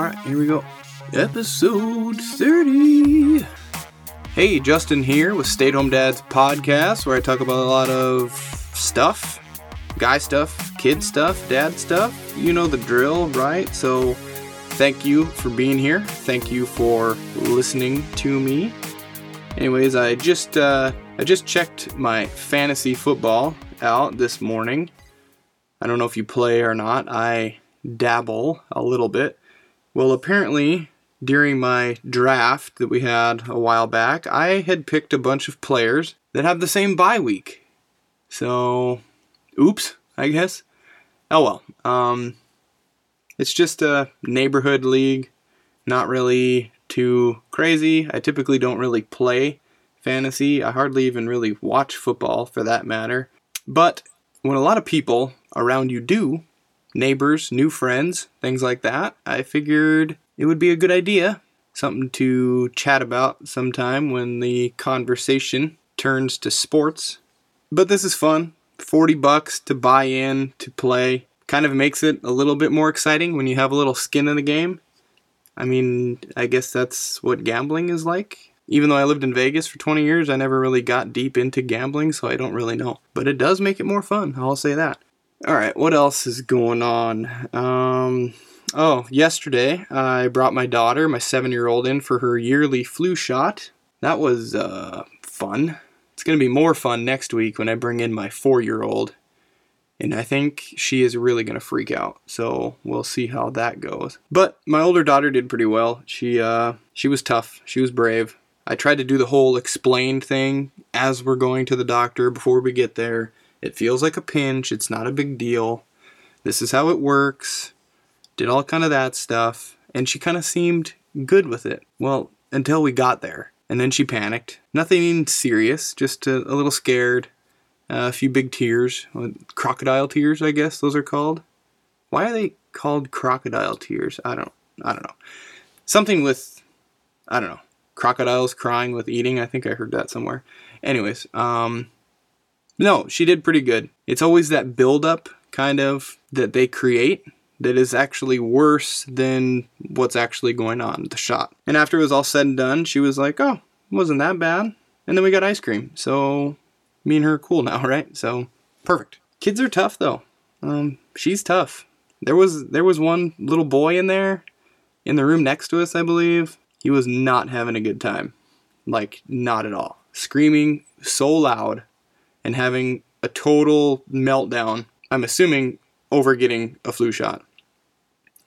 Alright, here we go. Episode 30. Hey, Justin here with Stay at Home Dad's podcast, where I talk about a lot of stuff. Guy stuff, kid stuff, dad stuff. You know the drill, right? So thank you for being here. Thank you for listening to me. Anyways, I just checked my fantasy football out this morning. I don't know if you play or not. I dabble a little bit. Well, apparently, during my draft that we had a while back, I had picked a bunch of players that have the same bye week. So, oops, I guess. Oh well. It's just a neighborhood league. Not really too crazy. I typically don't really play fantasy. I hardly even really watch football for that matter. But when a lot of people around you do, neighbors, new friends, things like that, I figured it would be a good idea, something to chat about sometime when the conversation turns to sports. But this is fun. $40 to buy in to play kind of makes it a little bit more exciting when you have a little skin in the game. I mean, I guess that's what gambling is like. Even though I lived in Vegas for 20 years, I never really got deep into gambling, so I don't really know. But it does make it more fun, I'll say that. Alright, what else is going on? Yesterday I brought my daughter, my 7-year-old, in for her yearly flu shot. That was fun. It's going to be more fun next week when I bring in my 4-year-old. And I think she is really going to freak out. So we'll see how that goes. But my older daughter did pretty well. She was tough. She was brave. I tried to do the whole explain thing as we're going to the doctor before we get there. It feels like a pinch. It's not a big deal. This is how it works. Did all kind of that stuff. And she kind of seemed good with it. Well, until we got there. And then she panicked. Nothing serious. Just a little scared. A few big tears. Crocodile tears, I guess those are called. Why are they called crocodile tears? I don't know. Something with, I don't know. Crocodiles crying with eating. I think I heard that somewhere. Anyways, no, she did pretty good. It's always that buildup, kind of, that they create that is actually worse than what's actually going on, the shot. And after it was all said and done, she was like, oh, wasn't that bad. And then we got ice cream. So, me and her are cool now, right? So, perfect. Kids are tough, though. She's tough. There was one little boy in there, in the room next to us, I believe. He was not having a good time. Like, not at all. Screaming so loud. And having a total meltdown, I'm assuming, over getting a flu shot.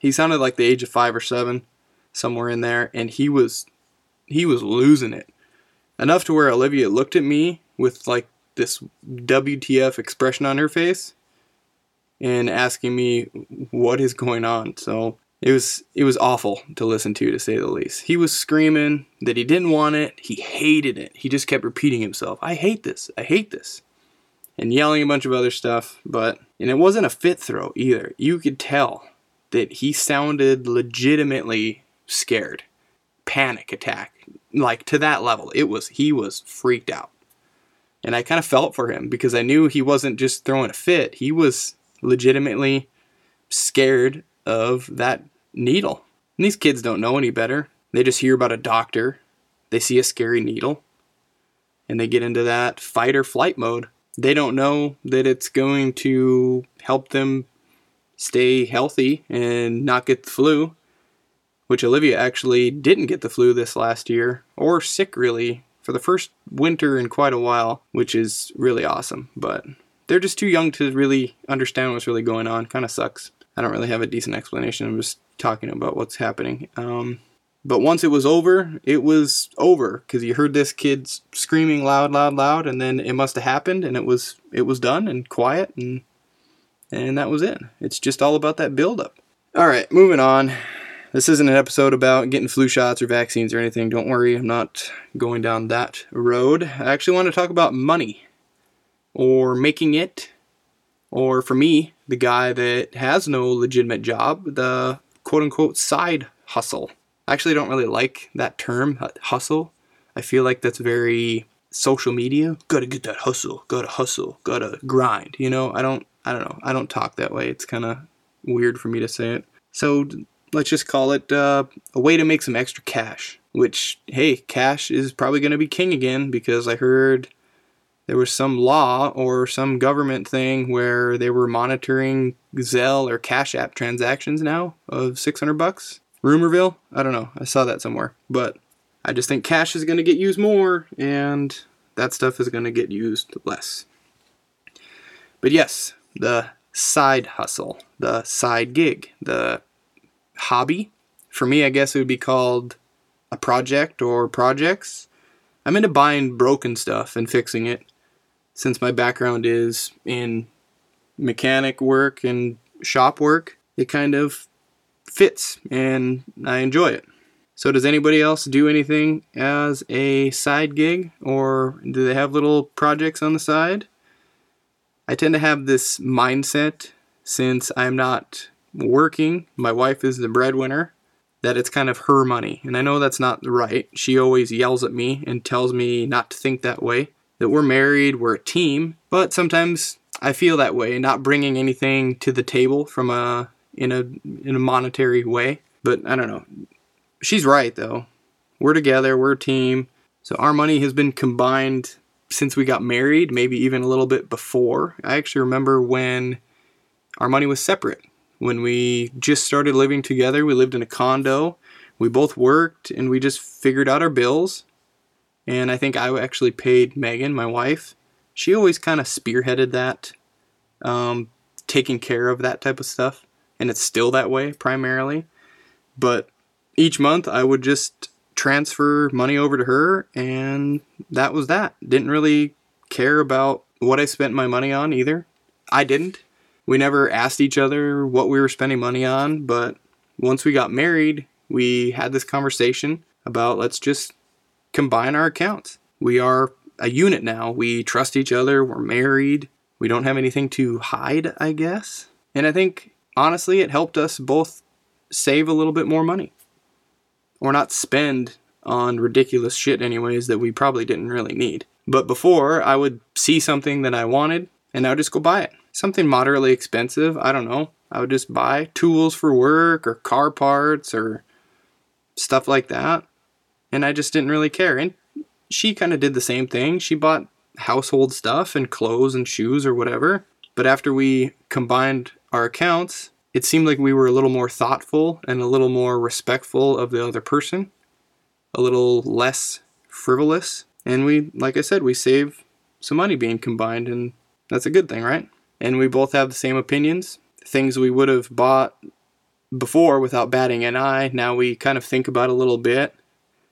He sounded like the age of 5 or 7, somewhere in there, and he was losing it. Enough to where Olivia looked at me with like this WTF expression on her face and asking me what is going on. So it was awful to listen to say the least. He was screaming that he didn't want it. He hated it. He just kept repeating himself. I hate this. I hate this. And yelling a bunch of other stuff, and it wasn't a fit throw either. You could tell that he sounded legitimately scared. Panic attack. Like, to that level. He was freaked out. And I kind of felt for him because I knew he wasn't just throwing a fit. He was legitimately scared of that needle. And these kids don't know any better. They just hear about a doctor. They see a scary needle. And they get into that fight or flight mode. They don't know that it's going to help them stay healthy and not get the flu, which Olivia actually didn't get the flu this last year, or sick really, for the first winter in quite a while, which is really awesome. But they're just too young to really understand what's really going on. Kind of sucks. I don't really have a decent explanation. I'm just talking about what's happening. But once it was over, because you heard this kid screaming loud, loud, loud, and then it must have happened, and it was done and quiet, and that was it. It's just all about that buildup. All right, moving on. This isn't an episode about getting flu shots or vaccines or anything. Don't worry, I'm not going down that road. I actually want to talk about money, or making it, or for me, the guy that has no legitimate job, the quote-unquote side hustle. I actually don't really like that term, hustle. I feel like that's very social media. Gotta get that hustle. Gotta hustle. Gotta grind. You know, I don't know. I don't talk that way. It's kind of weird for me to say it. So let's just call it a way to make some extra cash. Which, hey, cash is probably going to be king again, because I heard there was some law or some government thing where they were monitoring Zelle or Cash App transactions now of $600. Rumorville? I don't know. I saw that somewhere. But I just think cash is going to get used more, and that stuff is going to get used less. But yes, the side hustle, the side gig, the hobby. For me, I guess it would be called a project or projects. I'm into buying broken stuff and fixing it, since my background is in mechanic work and shop work. It kind of fits, and I enjoy it. So does anybody else do anything as a side gig, or do they have little projects on the side? I tend to have this mindset, since I'm not working, my wife is the breadwinner, that it's kind of her money. And I know that's not right. She always yells at me and tells me not to think that way, that we're married, we're a team. But sometimes I feel that way, not bringing anything to the table from in a monetary way. But I don't know. She's right, though. We're together, we're a team. So our money has been combined since we got married, maybe even a little bit before. I actually remember when our money was separate. When we just started living together, we lived in a condo, we both worked, and we just figured out our bills. And I think I actually paid Megan, my wife. She always kind of spearheaded that, taking care of that type of stuff. And it's still that way, primarily. But each month, I would just transfer money over to her, and that was that. Didn't really care about what I spent my money on either. I didn't. We never asked each other what we were spending money on, but once we got married, we had this conversation about, let's just combine our accounts. We are a unit now. We trust each other. We're married. We don't have anything to hide, I guess. And I think, honestly, it helped us both save a little bit more money. Or not spend on ridiculous shit anyways that we probably didn't really need. But before, I would see something that I wanted, and I would just go buy it. Something moderately expensive, I don't know. I would just buy tools for work or car parts or stuff like that. And I just didn't really care. And she kind of did the same thing. She bought household stuff and clothes and shoes or whatever. But after we combined our accounts, it seemed like we were a little more thoughtful and a little more respectful of the other person. A little less frivolous. And we, like I said, we save some money being combined. And that's a good thing, right? And we both have the same opinions. Things we would have bought before without batting an eye, now we kind of think about a little bit.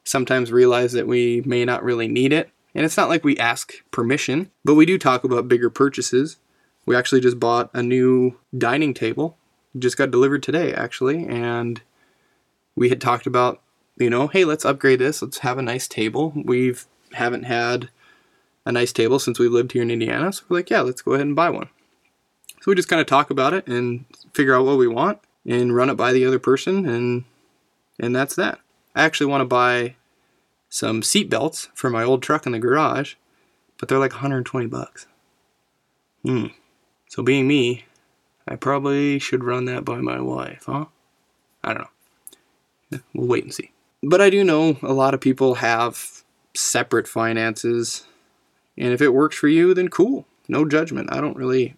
Sometimes realize that we may not really need it. And it's not like we ask permission, but we do talk about bigger purchases. We actually just bought a new dining table. It just got delivered today, actually. And we had talked about, you know, hey, let's upgrade this. Let's have a nice table. We haven't had a nice table since we've lived here in Indiana. So we're like, yeah, let's go ahead and buy one. So we just kind of talk about it and figure out what we want and run it by the other person, and that's that. I actually want to buy some seat belts for my old truck in the garage, but they're like $120. So being me, I probably should run that by my wife, huh? I don't know. We'll wait and see. But I do know a lot of people have separate finances, and if it works for you, then cool. No judgment. I don't really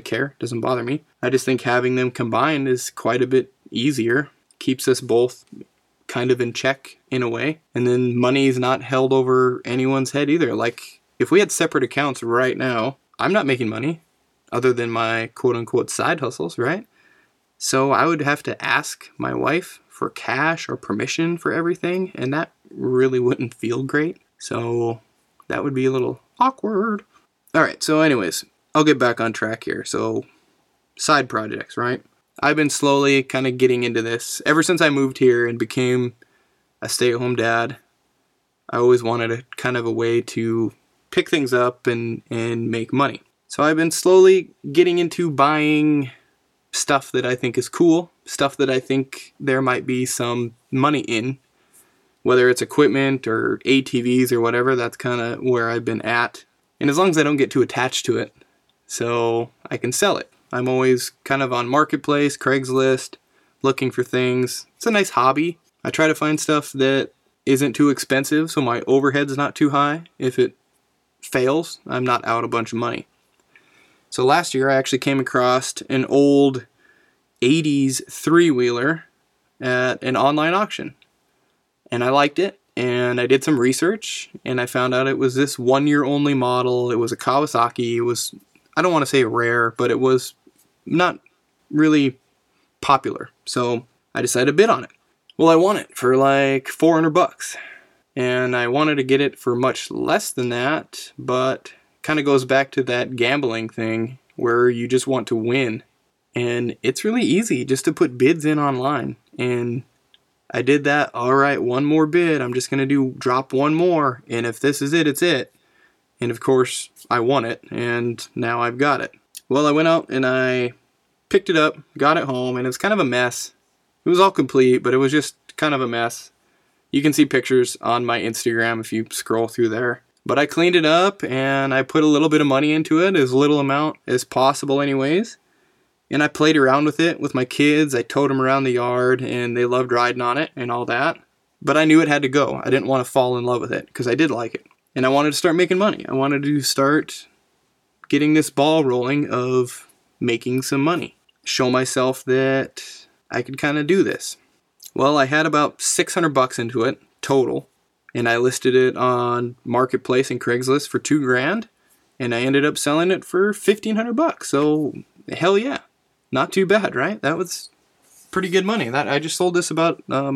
care. It doesn't bother me. I just think having them combined is quite a bit easier. Keeps us both kind of in check in a way. And then money is not held over anyone's head either. Like, if we had separate accounts right now, I'm not making money other than my quote-unquote side hustles, right? So I would have to ask my wife for cash or permission for everything, and that really wouldn't feel great. So that would be a little awkward. All right, so anyways, I'll get back on track here. So, side projects, right? I've been slowly kind of getting into this. Ever since I moved here and became a stay-at-home dad, I always wanted a kind of a way to pick things up and make money. So I've been slowly getting into buying stuff that I think is cool, stuff that I think there might be some money in, whether it's equipment or ATVs or whatever. That's kind of where I've been at. And as long as I don't get too attached to it, so I can sell it. I'm always kind of on Marketplace, Craigslist, looking for things. It's a nice hobby. I try to find stuff that isn't too expensive, so my overhead's not too high. If it fails, I'm not out a bunch of money. So last year, I actually came across an old 80s three-wheeler at an online auction. And I liked it, and I did some research, and I found out it was this one-year-only model. It was a Kawasaki. It was, I don't want to say rare, but it was not really popular. So I decided to bid on it. Well, I won it for like $400, and I wanted to get it for much less than that, but kind of goes back to that gambling thing where you just want to win. And it's really easy just to put bids in online. And I did that. All right, one more bid. I'm just going to drop one more. And if this is it, it's it. And of course, I won it. And now I've got it. Well, I went out and I picked it up, got it home, and it was kind of a mess. It was all complete, but it was just kind of a mess. You can see pictures on my Instagram if you scroll through there. But I cleaned it up and I put a little bit of money into it, as little amount as possible anyways. And I played around with it with my kids. I towed them around the yard and they loved riding on it and all that. But I knew it had to go. I didn't want to fall in love with it because I did like it. And I wanted to start making money. I wanted to start getting this ball rolling of making some money. Show myself that I could kind of do this. Well, I had about $600 into it total. And I listed it on Marketplace and Craigslist for $2,000. And I ended up selling it for $1,500. So hell yeah. Not too bad, right? That was pretty good money. That I just sold this about a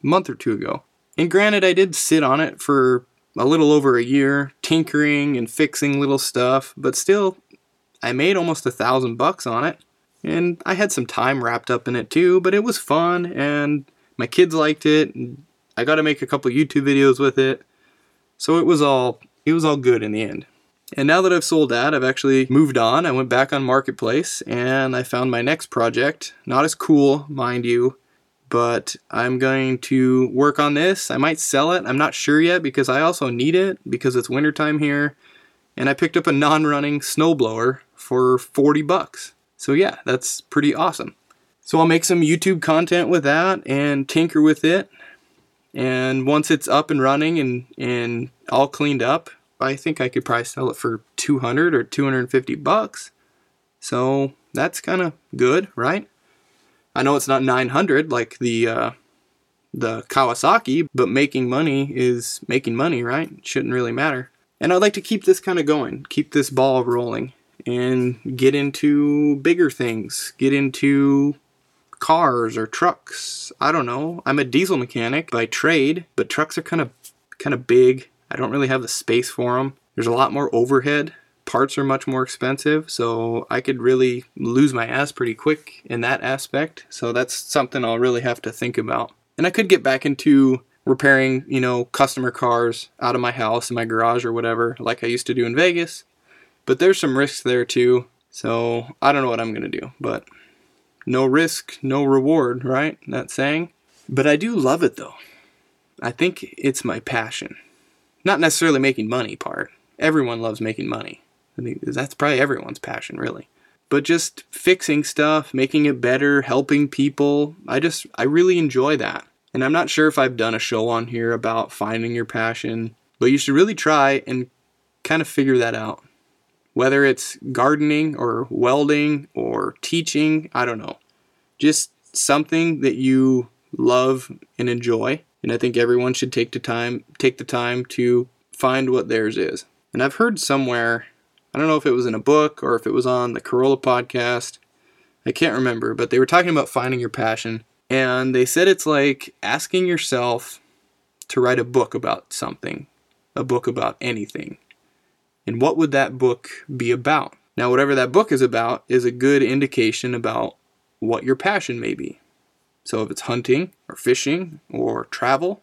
month or two ago. And granted, I did sit on it for a little over a year, tinkering and fixing little stuff, but still, I made almost $1,000 on it. And I had some time wrapped up in it too, but it was fun, and my kids liked it, and I got to make a couple YouTube videos with it. So it was all good in the end. And now that I've sold that, I've actually moved on. I went back on Marketplace and I found my next project. Not as cool, mind you, but I'm going to work on this. I might sell it. I'm not sure yet because I also need it because it's wintertime here. And I picked up a non-running snowblower for $40. So yeah, that's pretty awesome. So I'll make some YouTube content with that and tinker with it. And once it's up and running and all cleaned up, I think I could probably sell it for $200 or $250. So that's kind of good, right? I know it's not $900 like the Kawasaki, but making money is making money, right? It shouldn't really matter. And I'd like to keep this kind of going, keep this ball rolling, and get into bigger things, get into cars or trucks. I don't know. I'm a diesel mechanic by trade, but trucks are kind of big. I don't really have the space for them. There's a lot more overhead. Parts are much more expensive, so I could really lose my ass pretty quick in that aspect. So that's something I'll really have to think about. And I could get back into repairing, customer cars out of my house, in my garage or whatever, like I used to do in Vegas. But there's some risks there too. So I don't know what I'm going to do, but no risk, no reward, right? That saying. But I do love it though. I think it's my passion. Not necessarily making money part. Everyone loves making money. I think that's probably everyone's passion, really. But just fixing stuff, making it better, helping people. I really enjoy that. And I'm not sure if I've done a show on here about finding your passion, but you should really try and kind of figure that out. Whether it's gardening or welding or teaching, I don't know. Just something that you love and enjoy. And I think everyone should take the time to find what theirs is. And I've heard somewhere, I don't know if it was in a book or if it was on the Corolla podcast, I can't remember, but they were talking about finding your passion. And they said it's like asking yourself to write a book about something, a book about anything. And what would that book be about? Now, whatever that book is about is a good indication about what your passion may be. So if it's hunting or fishing or travel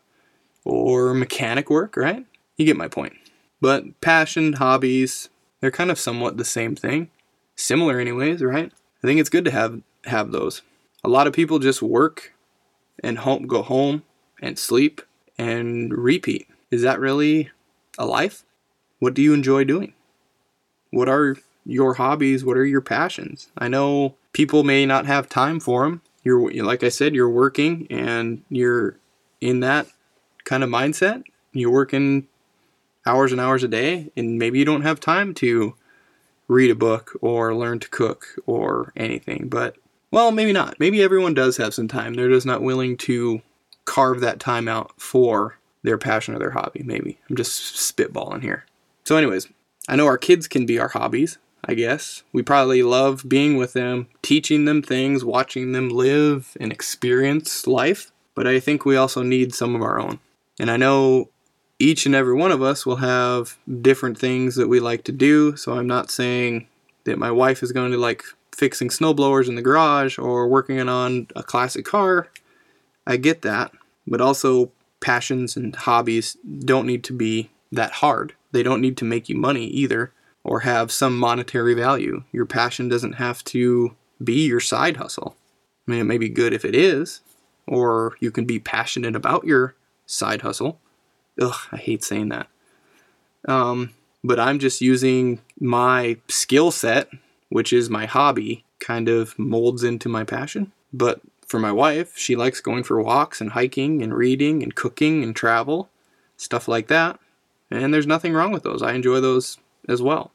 or mechanic work, right? You get my point. But passion, hobbies, they're kind of somewhat the same thing. Similar anyways, right? I think it's good to have those. A lot of people just work and go home and sleep and repeat. Is that really a life? What do you enjoy doing? What are your hobbies? What are your passions? I know people may not have time for them. you're, like I said, you're working and you're in that kind of mindset. You're working hours and hours a day, and maybe you don't have time to read a book or learn to cook or anything. But, well, maybe not. Maybe everyone does have some time. They're just not willing to carve that time out for their passion or their hobby, maybe. I'm just spitballing here. So anyways, I know our kids can be our hobbies, I guess. We probably love being with them, teaching them things, watching them live and experience life. But I think we also need some of our own. And I know each and every one of us will have different things that we like to do. So I'm not saying that my wife is going to like fixing snowblowers in the garage or working on a classic car. I get that. But also passions and hobbies don't need to be that hard. They don't need to make you money either or have some monetary value. Your passion doesn't have to be your side hustle. I mean, it may be good if it is, or you can be passionate about your side hustle. Ugh, I hate saying that. But I'm just using my skill set, which is my hobby, kind of molds into my passion. But for my wife, she likes going for walks and hiking and reading and cooking and travel, stuff like that. And there's nothing wrong with those. I enjoy those as well.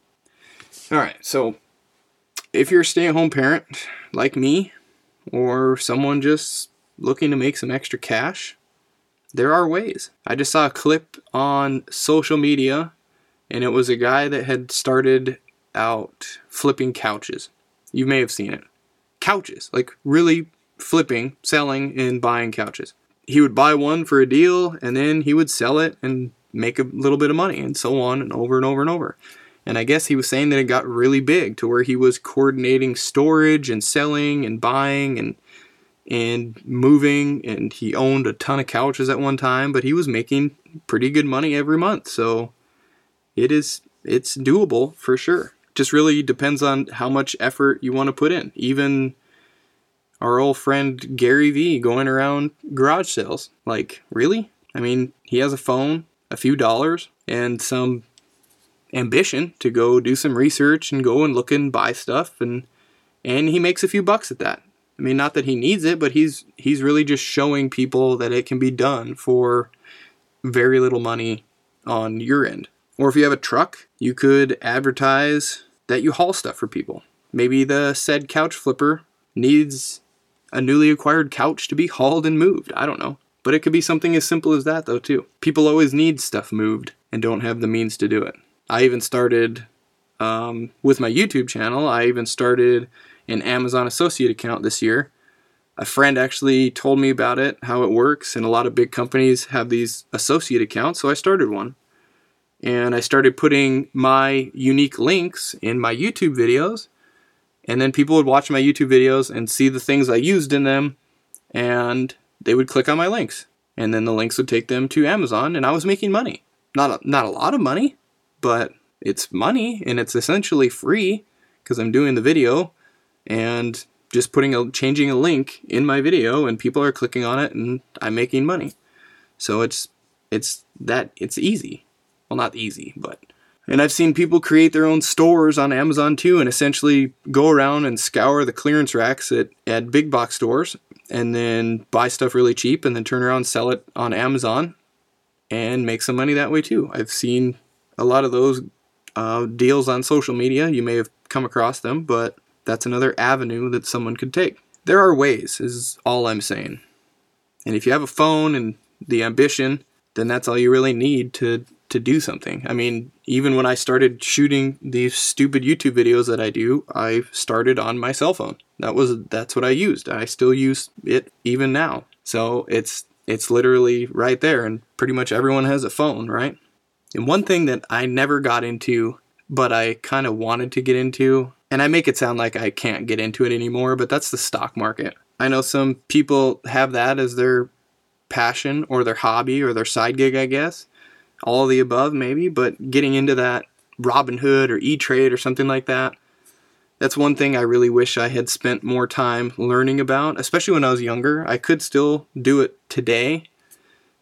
All right, so if you're a stay-at-home parent like me or someone just looking to make some extra cash, there are ways. I just saw a clip on social media, and it was a guy that had started out flipping couches. You may have seen it. Couches, like really flipping, selling, and buying couches. He would buy one for a deal, and then he would sell it and make a little bit of money, and so on and over and over and over. And I guess he was saying that it got really big to where he was coordinating storage and selling and buying and moving, and he owned a ton of couches at one time, but he was making pretty good money every month. So it's doable for sure. Just really depends on how much effort you want to put in. Even our old friend Gary Vee going around garage sales. Like, really? I mean, he has a phone, a few dollars, and some ambition to go do some research and go and look and buy stuff, and he makes a few bucks at that. I mean, not that he needs it, but he's really just showing people that it can be done for very little money on your end. Or if you have a truck, you could advertise that you haul stuff for people. Maybe the said couch flipper needs a newly acquired couch to be hauled and moved. I don't know. But it could be something as simple as that, though, too. People always need stuff moved and don't have the means to do it. I even started, with my YouTube channel, I even started an Amazon associate account this year. A friend actually told me about it, how it works, and a lot of big companies have these associate accounts, so I started one. And I started putting my unique links in my YouTube videos, and then people would watch my YouTube videos and see the things I used in them, and they would click on my links. And then the links would take them to Amazon, and I was making money. Not a lot of money, but it's money, and it's essentially free because I'm doing the video and just changing a link in my video, and people are clicking on it, and I'm making money. So it's easy. Well, not easy, but... And I've seen people create their own stores on Amazon, too, and essentially go around and scour the clearance racks at big box stores and then buy stuff really cheap and then turn around and sell it on Amazon and make some money that way, too. I've seen a lot of those deals on social media. You may have come across them, but that's another avenue that someone could take. There are ways, is all I'm saying. And if you have a phone and the ambition, then that's all you really need to do something. I mean, even when I started shooting these stupid YouTube videos that I do, I started on my cell phone. That's what I used. I still use it even now. So it's literally right there, and pretty much everyone has a phone, right? And one thing that I never got into, but I kind of wanted to get into, and I make it sound like I can't get into it anymore, but that's the stock market. I know some people have that as their passion or their hobby or their side gig, I guess. All of the above, maybe, but getting into that Robinhood or E-Trade or something like that, that's one thing I really wish I had spent more time learning about, especially when I was younger. I could still do it today,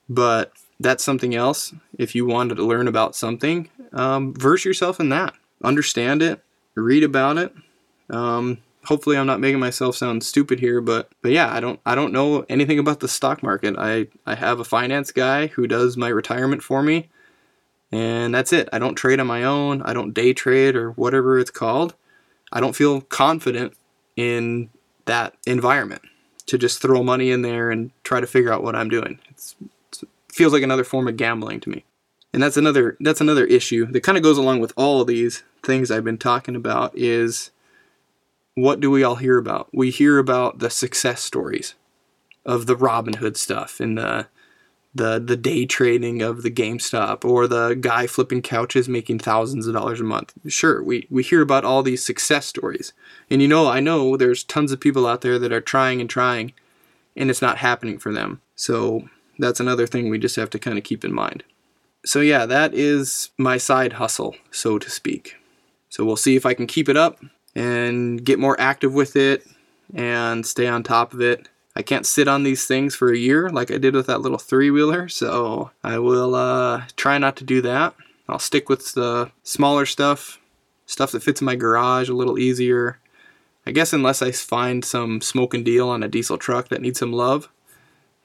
but that's something else. If you wanted to learn about something, verse yourself in that. Understand it, read about it, hopefully I'm not making myself sound stupid here, but yeah, I don't know anything about the stock market. I have a finance guy who does my retirement for me, and that's it. I don't trade on my own. I don't day trade or whatever it's called. I don't feel confident in that environment to just throw money in there and try to figure out what I'm doing. It feels like another form of gambling to me. And that's another issue that kind of goes along with all of these things I've been talking about is, what do we all hear about? We hear about the success stories of the Robinhood stuff and the day trading of the GameStop, or the guy flipping couches making thousands of dollars a month. Sure, we hear about all these success stories. And I know there's tons of people out there that are trying, and it's not happening for them. So that's another thing we just have to kind of keep in mind. So yeah, that is my side hustle, so to speak. So we'll see if I can keep it up and get more active with it and stay on top of it. I can't sit on these things for a year like I did with that little three-wheeler, so I will try not to do that. I'll stick with the smaller stuff that fits in my garage a little easier. I guess unless I find some smoking deal on a diesel truck that needs some love,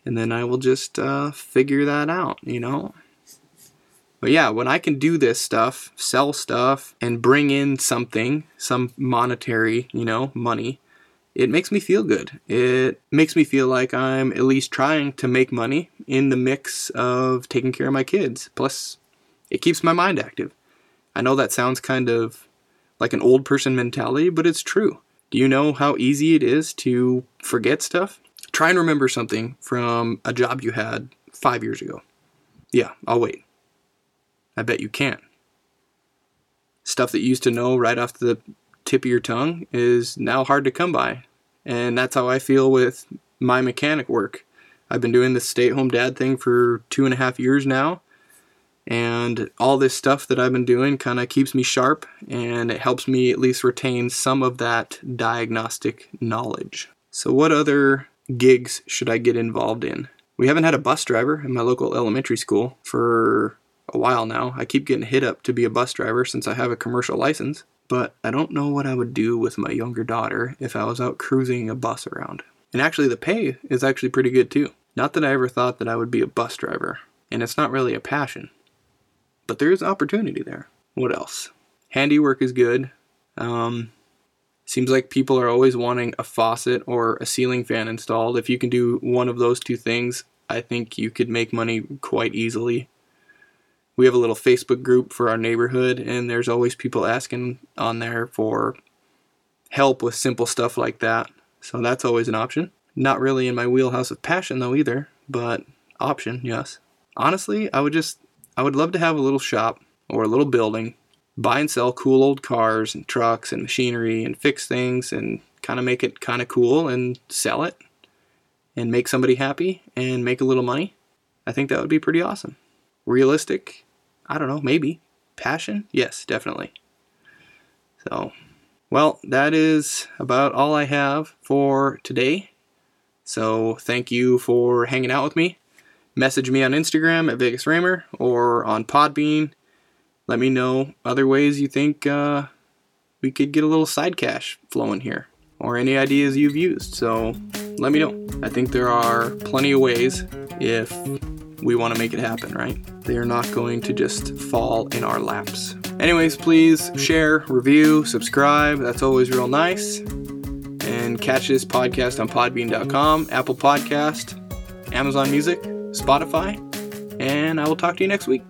and then I will just figure that out, But yeah, when I can do this stuff, sell stuff, and bring in something, some monetary, money, it makes me feel good. It makes me feel like I'm at least trying to make money in the mix of taking care of my kids. Plus, it keeps my mind active. I know that sounds kind of like an old person mentality, but it's true. Do you know how easy it is to forget stuff? Try and remember something from a job you had 5 years ago. Yeah, I'll wait. I bet you can't. Stuff that you used to know right off the tip of your tongue is now hard to come by. And that's how I feel with my mechanic work. I've been doing this stay-at-home dad thing for 2.5 years now. And all this stuff that I've been doing kind of keeps me sharp, and it helps me at least retain some of that diagnostic knowledge. So what other gigs should I get involved in? We haven't had a bus driver in my local elementary school for a while now. I keep getting hit up to be a bus driver since I have a commercial license, but I don't know what I would do with my younger daughter if I was out cruising a bus around. And actually the pay is actually pretty good too. Not that I ever thought that I would be a bus driver, and it's not really a passion, but there is opportunity there. What else? Handiwork is good. Seems like people are always wanting a faucet or a ceiling fan installed. If you can do one of those two things, I think you could make money quite easily. We have a little Facebook group for our neighborhood, and there's always people asking on there for help with simple stuff like that. So that's always an option. Not really in my wheelhouse of passion though either, but option, yes. Honestly, I would love to have a little shop or a little building, buy and sell cool old cars and trucks and machinery and fix things and kind of make it kind of cool and sell it and make somebody happy and make a little money. I think that would be pretty awesome. Realistic? I don't know, maybe. Passion? Yes, definitely. So, well, that is about all I have for today. So thank you for hanging out with me. Message me on Instagram at Vegas Ramer or on Podbean. Let me know other ways you think we could get a little side cash flowing here, or any ideas you've used. So let me know. I think there are plenty of ways if we want to make it happen, right? They are not going to just fall in our laps. Anyways, please share, review, subscribe. That's always real nice. And catch this podcast on podbean.com, Apple Podcast, Amazon Music, Spotify. And I will talk to you next week.